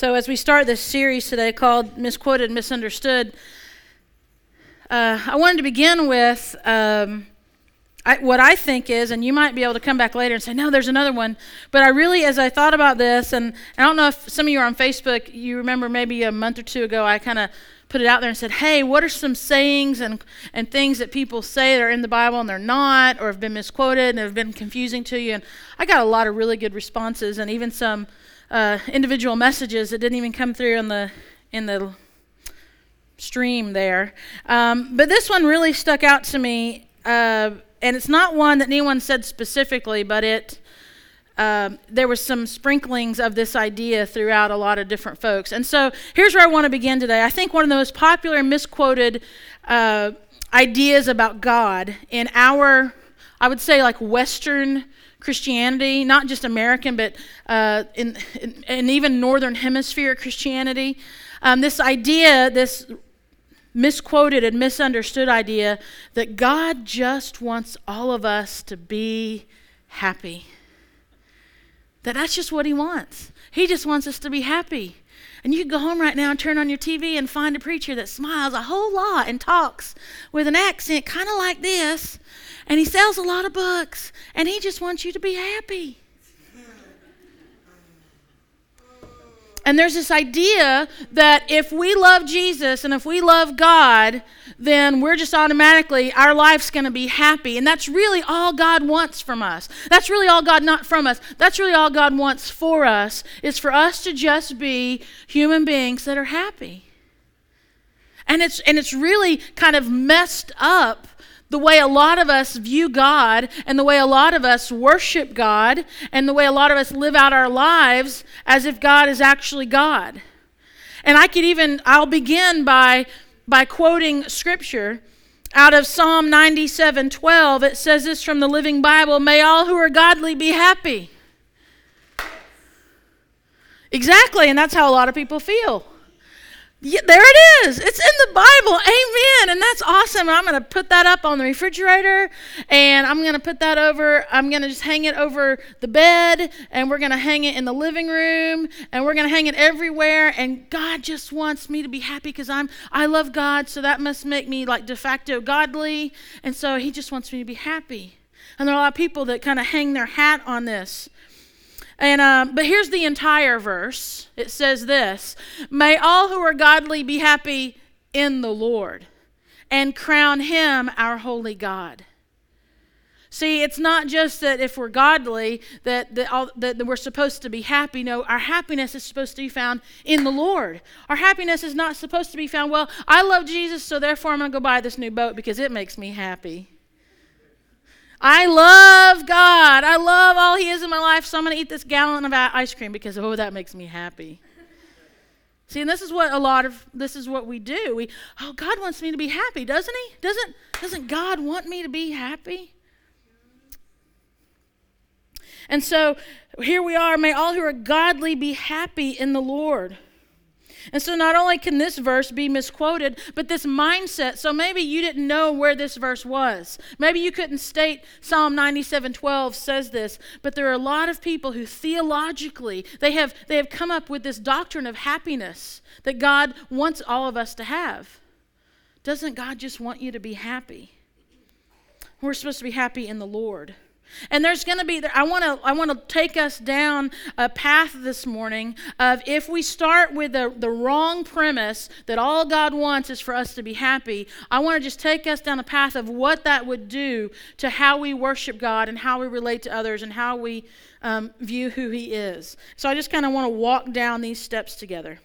So as we start this series today called Misquoted, Misunderstood, I wanted to begin with what I think is, and you might be able to come back later and say, no, there's another one. But I really, as I thought about this, and I don't know if some of you are on Facebook, you remember maybe a month or two ago, I kind of put it out there and said, hey, what are some sayings and things that people say that are in the Bible and they're not, or have been misquoted and have been confusing to you? And I got a lot of really good responses, and even some individual messages that didn't even come through in the stream there. But this one really stuck out to me, and it's not one that anyone said specifically, but there was some sprinklings of this idea throughout a lot of different folks. And so here's where I want to begin today. I think one of the most popular misquoted ideas about God in our, I would say, like Western Christianity, not just American, but in even Northern Hemisphere Christianity, this misquoted and misunderstood idea that God just wants all of us to be happy. That's just what he wants. He just wants us to be happy. And you can go home right now and turn on your TV and find a preacher that smiles a whole lot and talks with an accent kind of like this, and he sells a lot of books, and he just wants you to be happy. And there's this idea that if we love Jesus and if we love God, then we're just automatically, our life's going to be happy. And that's really all God wants from us. That's really all God, not from us. That's really all God wants for us, is for us to just be human beings that are happy. And it's really kind of messed up the way a lot of us view God, and the way a lot of us worship God, and the way a lot of us live out our lives as if God is actually God. And I'll begin by quoting scripture out of Psalm 97:12. It says this from the Living Bible: "May all who are godly be happy." Exactly, and that's how a lot of people feel. Yeah, there it is. It's in the Bible. Amen. And that's awesome. I'm going to put that up on the refrigerator, and I'm going to put that over. I'm going to just hang it over the bed, and we're going to hang it in the living room, and we're going to hang it everywhere. And God just wants me to be happy because I love God, so that must make me like de facto godly. And so he just wants me to be happy. And there are a lot of people that kind of hang their hat on this. And but here's the entire verse. It says this: "May all who are godly be happy in the Lord, and crown him our holy God." See, it's not just that if we're godly that we're supposed to be happy. No, our happiness is supposed to be found in the Lord. Our happiness is not supposed to be found, well, I love Jesus, so therefore I'm going to go buy this new boat because it makes me happy. I love God. I love all he is in my life, so I'm going to eat this gallon of ice cream because, oh, that makes me happy. See, and this is what we do. God wants me to be happy, doesn't he? Doesn't God want me to be happy? And so here we are, may all who are godly be happy in the Lord. And so not only can this verse be misquoted, but this mindset. So maybe you didn't know where this verse was. Maybe you couldn't state Psalm 97:12 says this, but there are a lot of people who theologically, they have come up with this doctrine of happiness that God wants all of us to have. Doesn't God just want you to be happy? We're supposed to be happy in the Lord. And there's going to be, I want to take us down a path this morning of, if we start with the wrong premise that all God wants is for us to be happy, I want to just take us down a path of what that would do to how we worship God and how we relate to others and how we view who he is. So I just kind of want to walk down these steps together.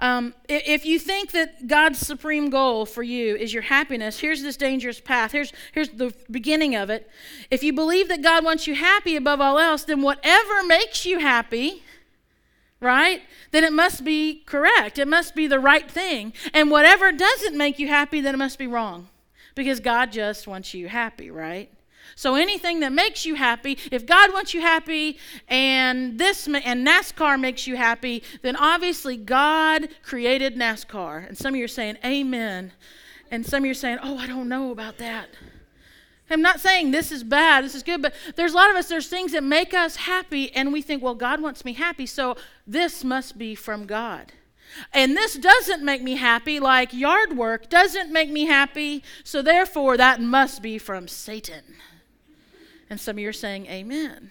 If you think that God's supreme goal for you is your happiness, here's this dangerous path. Here's the beginning of it. If you believe that God wants you happy above all else, then whatever makes you happy, right, then it must be correct. It must be the right thing. And whatever doesn't make you happy, then it must be wrong, because God just wants you happy, right? So anything that makes you happy, if God wants you happy and NASCAR makes you happy, then obviously God created NASCAR. And some of you are saying, amen. And some of you are saying, oh, I don't know about that. I'm not saying this is bad, this is good, but there's a lot of us, there's things that make us happy, and we think, well, God wants me happy, so this must be from God. And this doesn't make me happy, like yard work doesn't make me happy, so therefore that must be from Satan. And some of you are saying amen.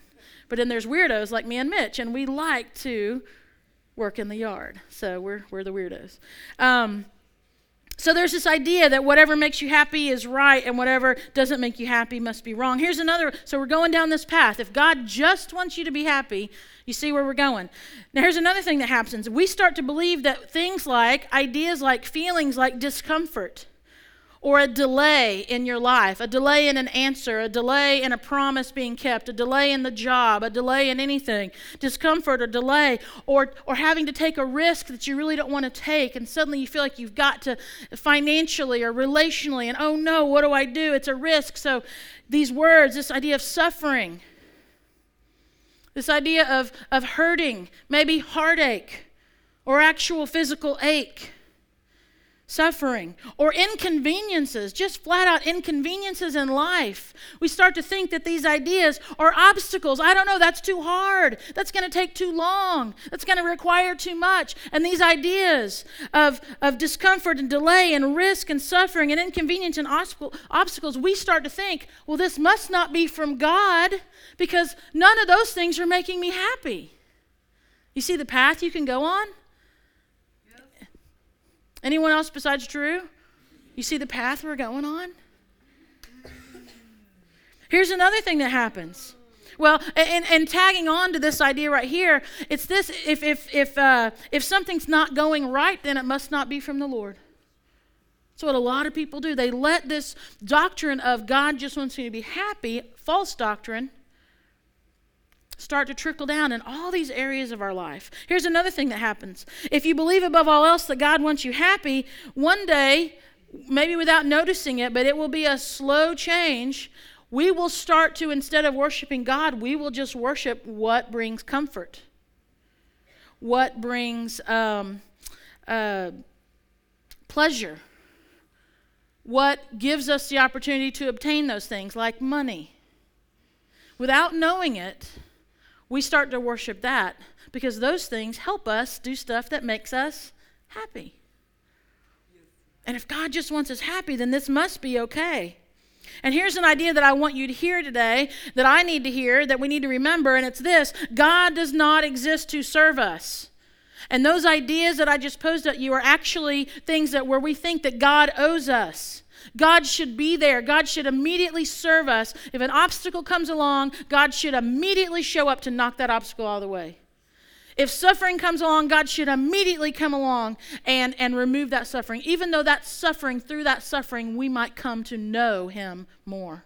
But then there's weirdos like me and Mitch, and we like to work in the yard, so we're the weirdos. So there's this idea that whatever makes you happy is right, and whatever doesn't make you happy must be wrong. Here's another, so we're going down this path. If God just wants you to be happy, you see where we're going. Now here's another thing that happens. We start to believe that things like, ideas like, feelings like discomfort, or a delay in your life, a delay in an answer, a delay in a promise being kept, a delay in the job, a delay in anything, discomfort or delay, or having to take a risk that you really don't want to take, and suddenly you feel like you've got to financially or relationally, and oh no, what do I do? It's a risk. So these words, this idea of suffering, this idea of hurting, maybe heartache or actual physical ache, suffering, or inconveniences, just flat out inconveniences in life. We start to think that these ideas are obstacles. I don't know, that's too hard. That's going to take too long. That's going to require too much. And these ideas of discomfort and delay and risk and suffering and inconvenience and obstacles, we start to think, well, this must not be from God because none of those things are making me happy. You see the path you can go on? Anyone else besides Drew? You see the path we're going on? Here's another thing that happens. Well, and tagging on to this idea right here, it's this: if something's not going right, then it must not be from the Lord. That's what a lot of people do. They let this doctrine of God just wants me to be happy, false doctrine, start to trickle down in all these areas of our life. Here's another thing that happens. If you believe above all else that God wants you happy, one day, maybe without noticing it, but it will be a slow change, we will start to, instead of worshiping God, we will just worship what brings comfort, what brings pleasure, what gives us the opportunity to obtain those things, like money. Without knowing it, we start to worship that because those things help us do stuff that makes us happy. And if God just wants us happy, then this must be okay. And here's an idea that I want you to hear today, that I need to hear, that we need to remember, and it's this: God does not exist to serve us. And those ideas that I just posed at you are actually things that where we think that God owes us. God should be there. God should immediately serve us. If an obstacle comes along, God should immediately show up to knock that obstacle out of the way. If suffering comes along, God should immediately come along and remove that suffering, even though that suffering, through that suffering, we might come to know Him more.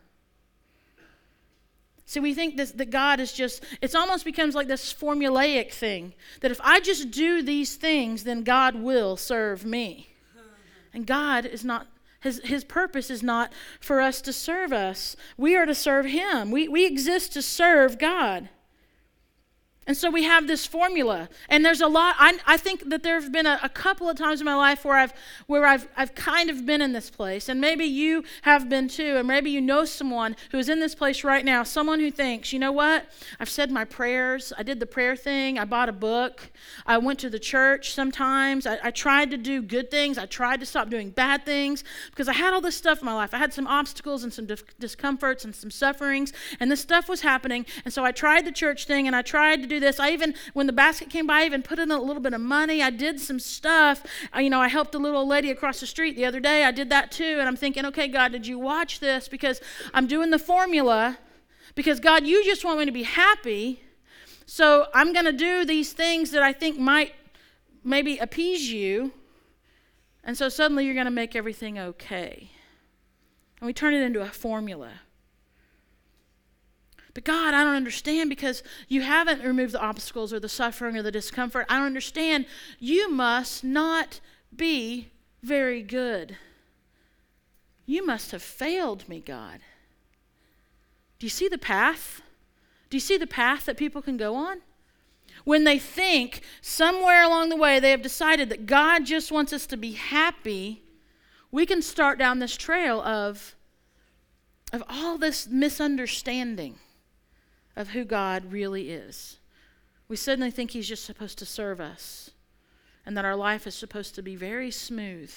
See, we think that God is just, it almost becomes like this formulaic thing, that if I just do these things, then God will serve me. And God is not, His purpose is not for us to serve us. We are to serve Him. We exist to serve God. And so we have this formula. And there's a lot, I think that there have been a couple of times in my life where I've kind of been in this place. And maybe you have been too. And maybe you know someone who is in this place right now. Someone who thinks, you know what? I've said my prayers. I did the prayer thing. I bought a book. I went to the church sometimes. I tried to do good things. I tried to stop doing bad things because I had all this stuff in my life. I had some obstacles and some discomforts and some sufferings. And this stuff was happening. And so I tried the church thing and I tried to do this. I even, when the basket came by, I even put in a little bit of money. I did some stuff. I helped a little lady across the street the other day. I did that too. And I'm thinking, okay, God, did you watch this? Because I'm doing the formula. Because God, you just want me to be happy. So I'm going to do these things that I think might maybe appease you. And so suddenly you're going to make everything okay. And we turn it into a formula. But God, I don't understand because you haven't removed the obstacles or the suffering or the discomfort. I don't understand. You must not be very good. You must have failed me, God. Do you see the path? Do you see the path that people can go on? When they think somewhere along the way they have decided that God just wants us to be happy, we can start down this trail of of all this misunderstanding of who God really is. We suddenly think he's just supposed to serve us and that our life is supposed to be very smooth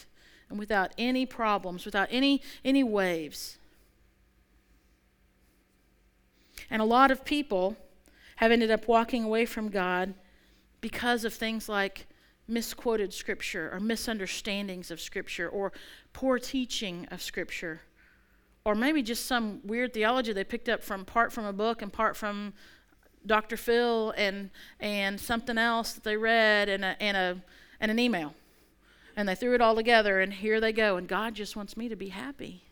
and without any problems, without any waves. And a lot of people have ended up walking away from God because of things like misquoted Scripture or misunderstandings of Scripture or poor teaching of Scripture or maybe just some weird theology they picked up from part from a book and part from Dr. Phil and something else that they read and an email. And they threw it all together and here they go. And God just wants me to be happy.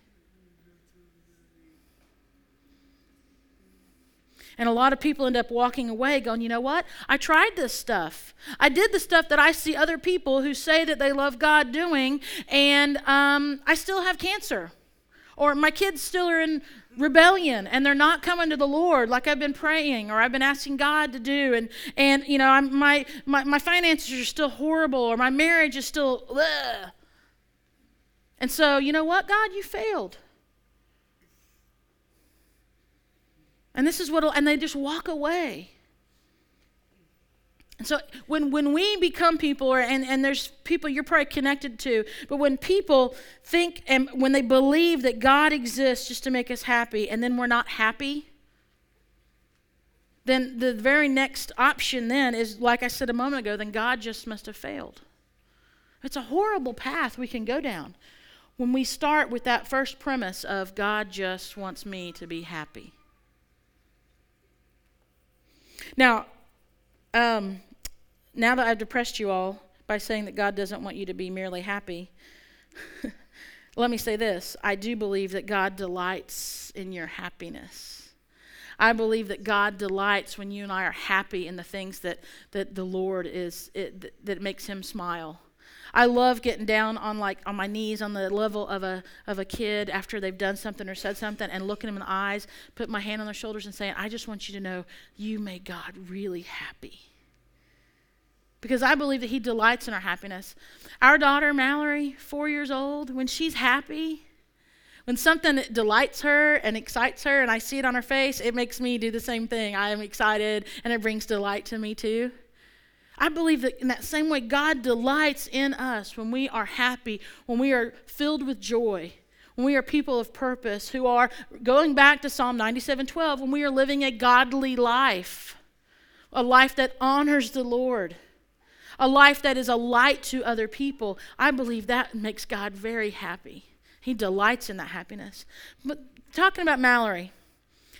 And a lot of people end up walking away going, you know what? I tried this stuff. I did the stuff that I see other people who say that they love God doing, and I still have cancer. Or my kids still are in rebellion and they're not coming to the Lord like I've been praying or I've been asking God to do, and you know, my finances are still horrible or my marriage is still ugh. And so, you know what, God, you failed. And this is what, and they just walk away. And so when we become people, and there's people you're probably connected to, but when people think and when they believe that God exists just to make us happy and then we're not happy, then the very next option then is, like I said a moment ago, then God just must have failed. It's a horrible path we can go down when we start with that first premise of God just wants me to be happy. Now, now that I've depressed you all by saying that God doesn't want you to be merely happy, let me say this. I do believe that God delights in your happiness. I believe that God delights when you and I are happy in the things that the Lord that makes him smile. I love getting down on my knees on the level of a kid after they've done something or said something and looking them in the eyes, put my hand on their shoulders and saying, I just want you to know you made God really happy. Because I believe that he delights in our happiness. Our daughter Mallory, 4 years old, when she's happy, when something delights her and excites her and I see it on her face, it makes me do the same thing. I am excited and it brings delight to me too. I believe that in that same way, God delights in us when we are happy, when we are filled with joy, when we are people of purpose who are, going back to Psalm 97:12, when we are living a godly life, a life that honors the Lord, a life that is a light to other people. I believe that makes God very happy. He delights in that happiness. But talking about Mallory,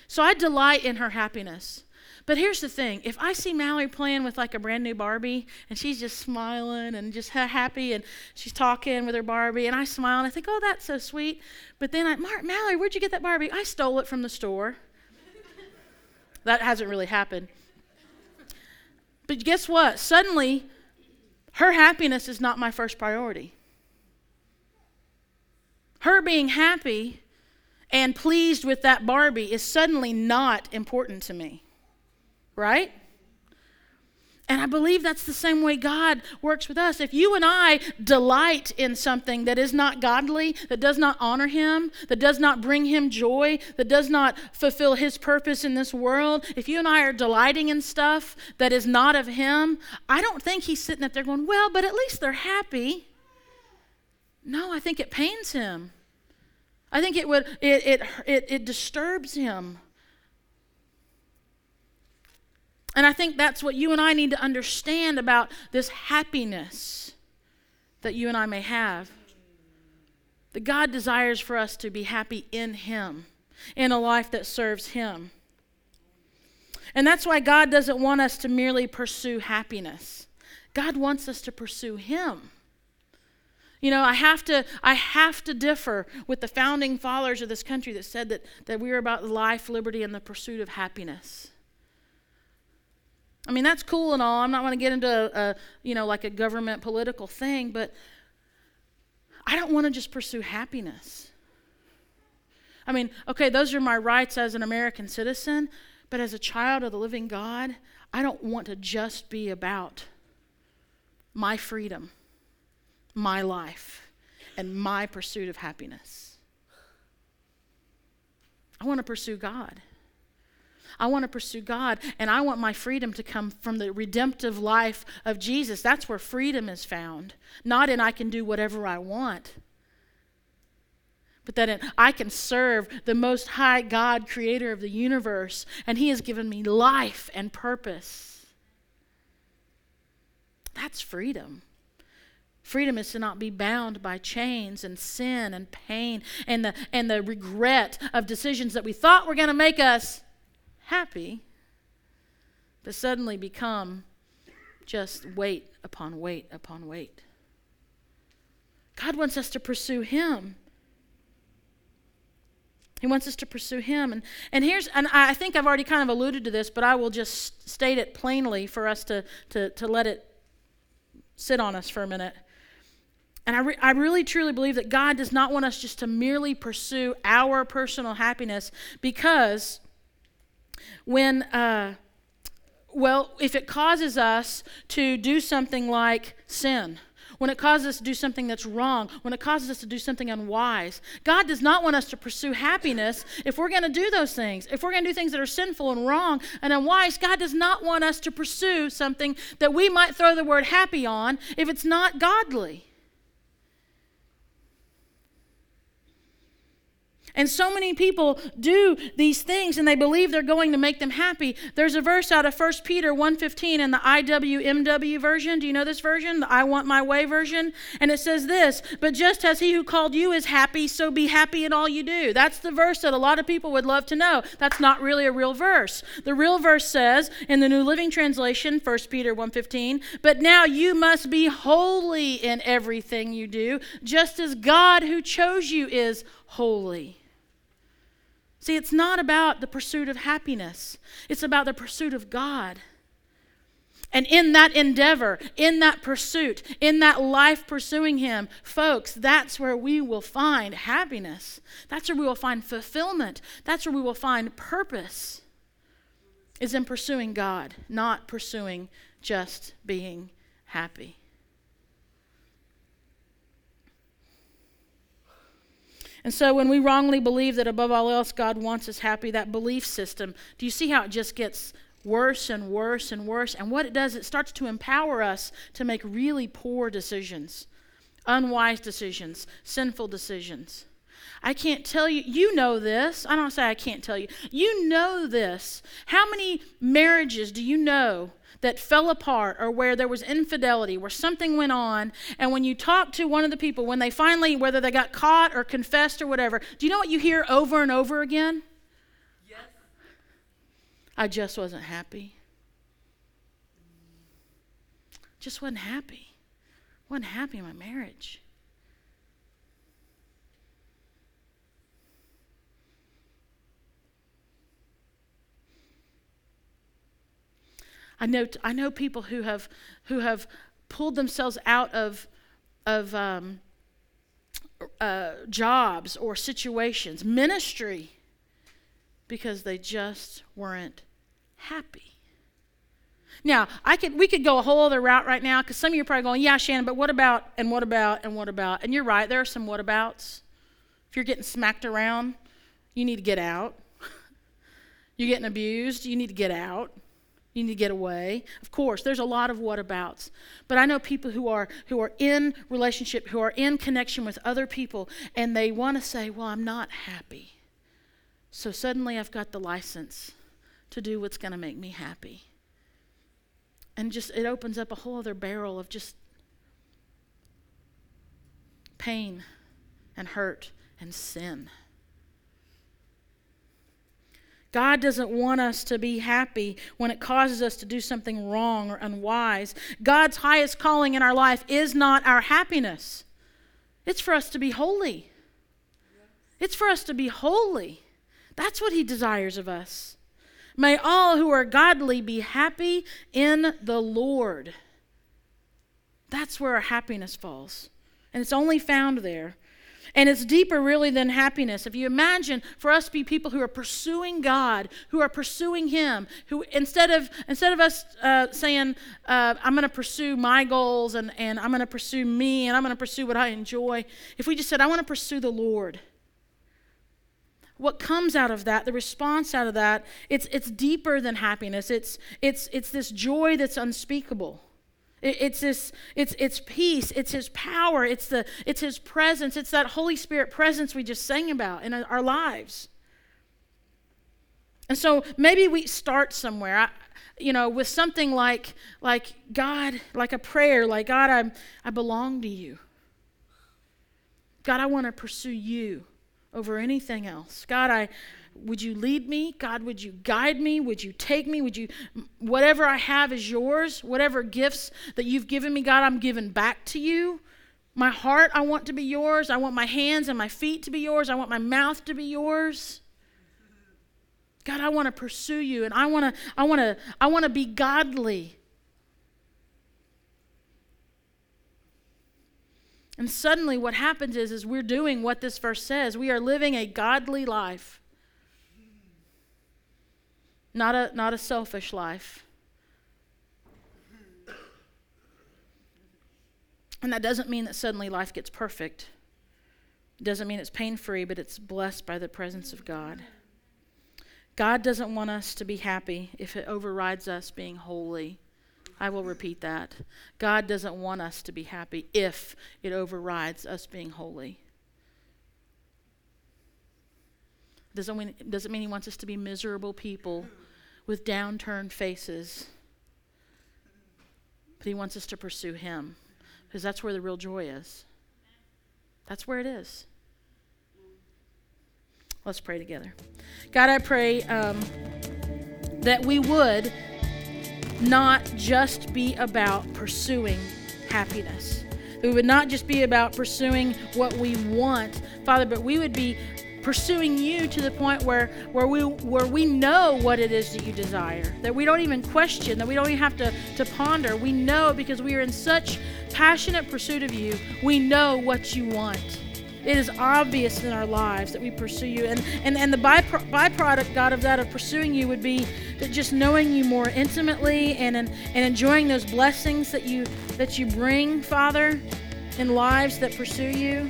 so I delight in her happiness. But here's the thing. If I see Mallory playing with like a brand new Barbie and she's just smiling and just happy and she's talking with her Barbie and I smile and I think, oh, that's so sweet. But then Mallory, where'd you get that Barbie? I stole it from the store. That hasn't really happened. But guess what? Suddenly, her happiness is not my first priority. Her being happy and pleased with that Barbie is suddenly not important to me. Right? And I believe that's the same way God works with us. If you and I delight in something that is not godly, that does not honor him, that does not bring him joy, that does not fulfill his purpose in this world, if you and I are delighting in stuff that is not of him, I don't think he's sitting up there going, well, but at least they're happy. No, I think it pains him. I think it disturbs him. And I think that's what you and I need to understand about this happiness that you and I may have. That God desires for us to be happy in him, in a life that serves him. And that's why God doesn't want us to merely pursue happiness. God wants us to pursue him. You know, I have to differ with the founding fathers of this country that said that we are about life, liberty, and the pursuit of happiness. I mean, that's cool and all. I'm not going to get into a government political thing, but I don't want to just pursue happiness. I mean, okay, those are my rights as an American citizen, but as a child of the living God, I don't want to just be about my freedom, my life, and my pursuit of happiness. I want to pursue God. I want to pursue God, and I want my freedom to come from the redemptive life of Jesus. That's where freedom is found. Not in I can do whatever I want, but that in I can serve the Most High God, creator of the universe, and he has given me life and purpose. That's freedom. Freedom is to not be bound by chains and sin and pain and the regret of decisions that we thought were going to make us happy, but suddenly become just weight upon weight upon weight. God wants us to pursue him. He wants us to pursue him. And I think I've already kind of alluded to this, but I will just state it plainly for us to let it sit on us for a minute. And I really truly believe that God does not want us just to merely pursue our personal happiness, because when, if it causes us to do something like sin, when it causes us to do something that's wrong, when it causes us to do something unwise, God does not want us to pursue happiness if we're going to do those things. If we're going to do things that are sinful and wrong and unwise, God does not want us to pursue something that we might throw the word happy on if it's not godly. And so many people do these things and they believe they're going to make them happy. There's a verse out of 1 Peter 1:15 in the IWMW version. Do you know this version? The I Want My Way version. And it says this, "But just as he who called you is happy, so be happy in all you do." That's the verse that a lot of people would love to know. That's not really a real verse. The real verse says in the New Living Translation, 1 Peter 1:15, "But now you must be holy in everything you do, just as God who chose you is holy." See, it's not about the pursuit of happiness. It's about the pursuit of God. And in that endeavor, in that pursuit, in that life pursuing him, folks, that's where we will find happiness. That's where we will find fulfillment. That's where we will find purpose, is in pursuing God, not pursuing just being happy. And so when we wrongly believe that above all else God wants us happy, that belief system, do you see how it just gets worse and worse and worse? And what it does, it starts to empower us to make really poor decisions, unwise decisions, sinful decisions. I can't tell you, you know this. I don't say I can't tell you. You know this. How many marriages do you know that fell apart, or where there was infidelity, where something went on, and when you talk to one of the people, when they finally, whether they got caught or confessed or whatever, do you know what you hear over and over again? Yes. I just wasn't happy. Just wasn't happy. Wasn't happy in my marriage. I know people who have pulled themselves out of jobs or situations, ministry, because they just weren't happy. Now, we could go a whole other route right now, because some of you are probably going, "Yeah, Shannon, but what about, and what about, and what about?" And you're right, there are some what abouts. If you're getting smacked around, you need to get out. You're getting abused, you need to get out. You need to get away. Of course, there's a lot of whatabouts. But I know people who are in relationship, who are in connection with other people, and they want to say, "Well, I'm not happy. So suddenly I've got the license to do what's going to make me happy." And just it opens up a whole other barrel of just pain and hurt and sin. God doesn't want us to be happy when it causes us to do something wrong or unwise. God's highest calling in our life is not our happiness. It's for us to be holy. It's for us to be holy. That's what he desires of us. May all who are godly be happy in the Lord. That's where our happiness falls. And it's only found there. And it's deeper, really, than happiness. If you imagine, for us to be people who are pursuing God, who are pursuing him, who instead of us saying, "I'm going to pursue my goals, and I'm going to pursue me, and I'm going to pursue what I enjoy," if we just said, "I want to pursue the Lord," what comes out of that, the response out of that, it's deeper than happiness. It's this joy that's unspeakable. It's peace, it's his power, it's his presence, it's that Holy Spirit presence we just sang about in our lives. And so maybe we start somewhere, with something like God, like a prayer, like, God, I belong to you. God, I want to pursue you over anything else. God, would you lead me? God, would you guide me? Would you take me? Whatever I have is yours. Whatever gifts that you've given me, God, I'm giving back to you. My heart, I want to be yours. I want my hands and my feet to be yours. I want my mouth to be yours. God, I want to pursue you, and I want to be godly. And suddenly what happens is we're doing what this verse says. We are living a godly life. Not a selfish life. And that doesn't mean that suddenly life gets perfect. It doesn't mean it's pain-free, but it's blessed by the presence of God. God doesn't want us to be happy if it overrides us being holy. I will repeat that. God doesn't want us to be happy if it overrides us being holy. Doesn't mean he wants us to be miserable people with downturned faces. But he wants us to pursue him, because that's where the real joy is. That's where it is. Let's pray together. God, I pray that we would not just be about pursuing happiness. That we would not just be about pursuing what we want, Father, but we would be pursuing you to the point where we know what it is that you desire, that we don't even question, that we don't even have to ponder. We know, because we are in such passionate pursuit of you, we know what you want. It is obvious in our lives that we pursue you. And the byproduct, God, of that, of pursuing you, would be that just knowing you more intimately and enjoying those blessings that you bring, Father, in lives that pursue you.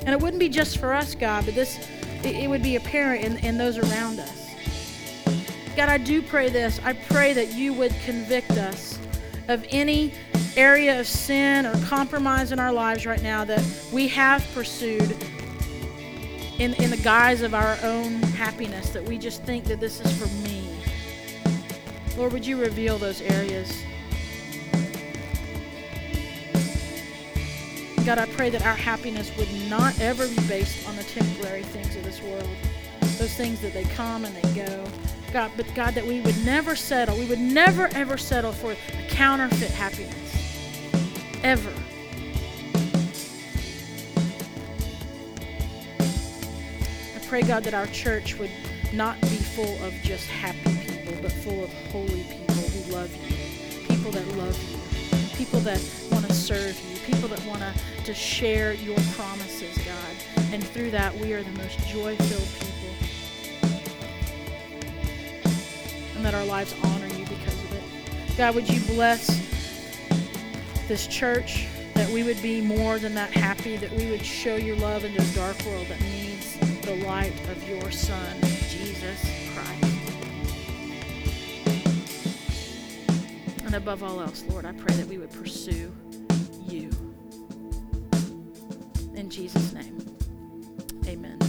And it wouldn't be just for us, God, but it would be apparent in those around us. God, I do pray this. I pray that you would convict us of any area of sin or compromise in our lives right now that we have pursued in the guise of our own happiness, that we just think that this is for me. Lord, would you reveal those areas? God, I pray that our happiness would not ever be based on the temporary things of this world, those things that they come and they go. God, but God, that we would never settle. We would never, ever settle for a counterfeit happiness. Ever. I pray, God, that our church would not be full of just happy people, but full of holy people who love you, people that love you, people that want to serve you, people that want to share your promises, God. And through that, we are the most joy-filled people, and that our lives honor you because of it. God, would you bless this church, that we would be more than that happy, that we would show your love into a dark world that needs the light of your Son, Jesus Christ. And above all else, Lord, I pray that we would pursue you. In Jesus' name, amen.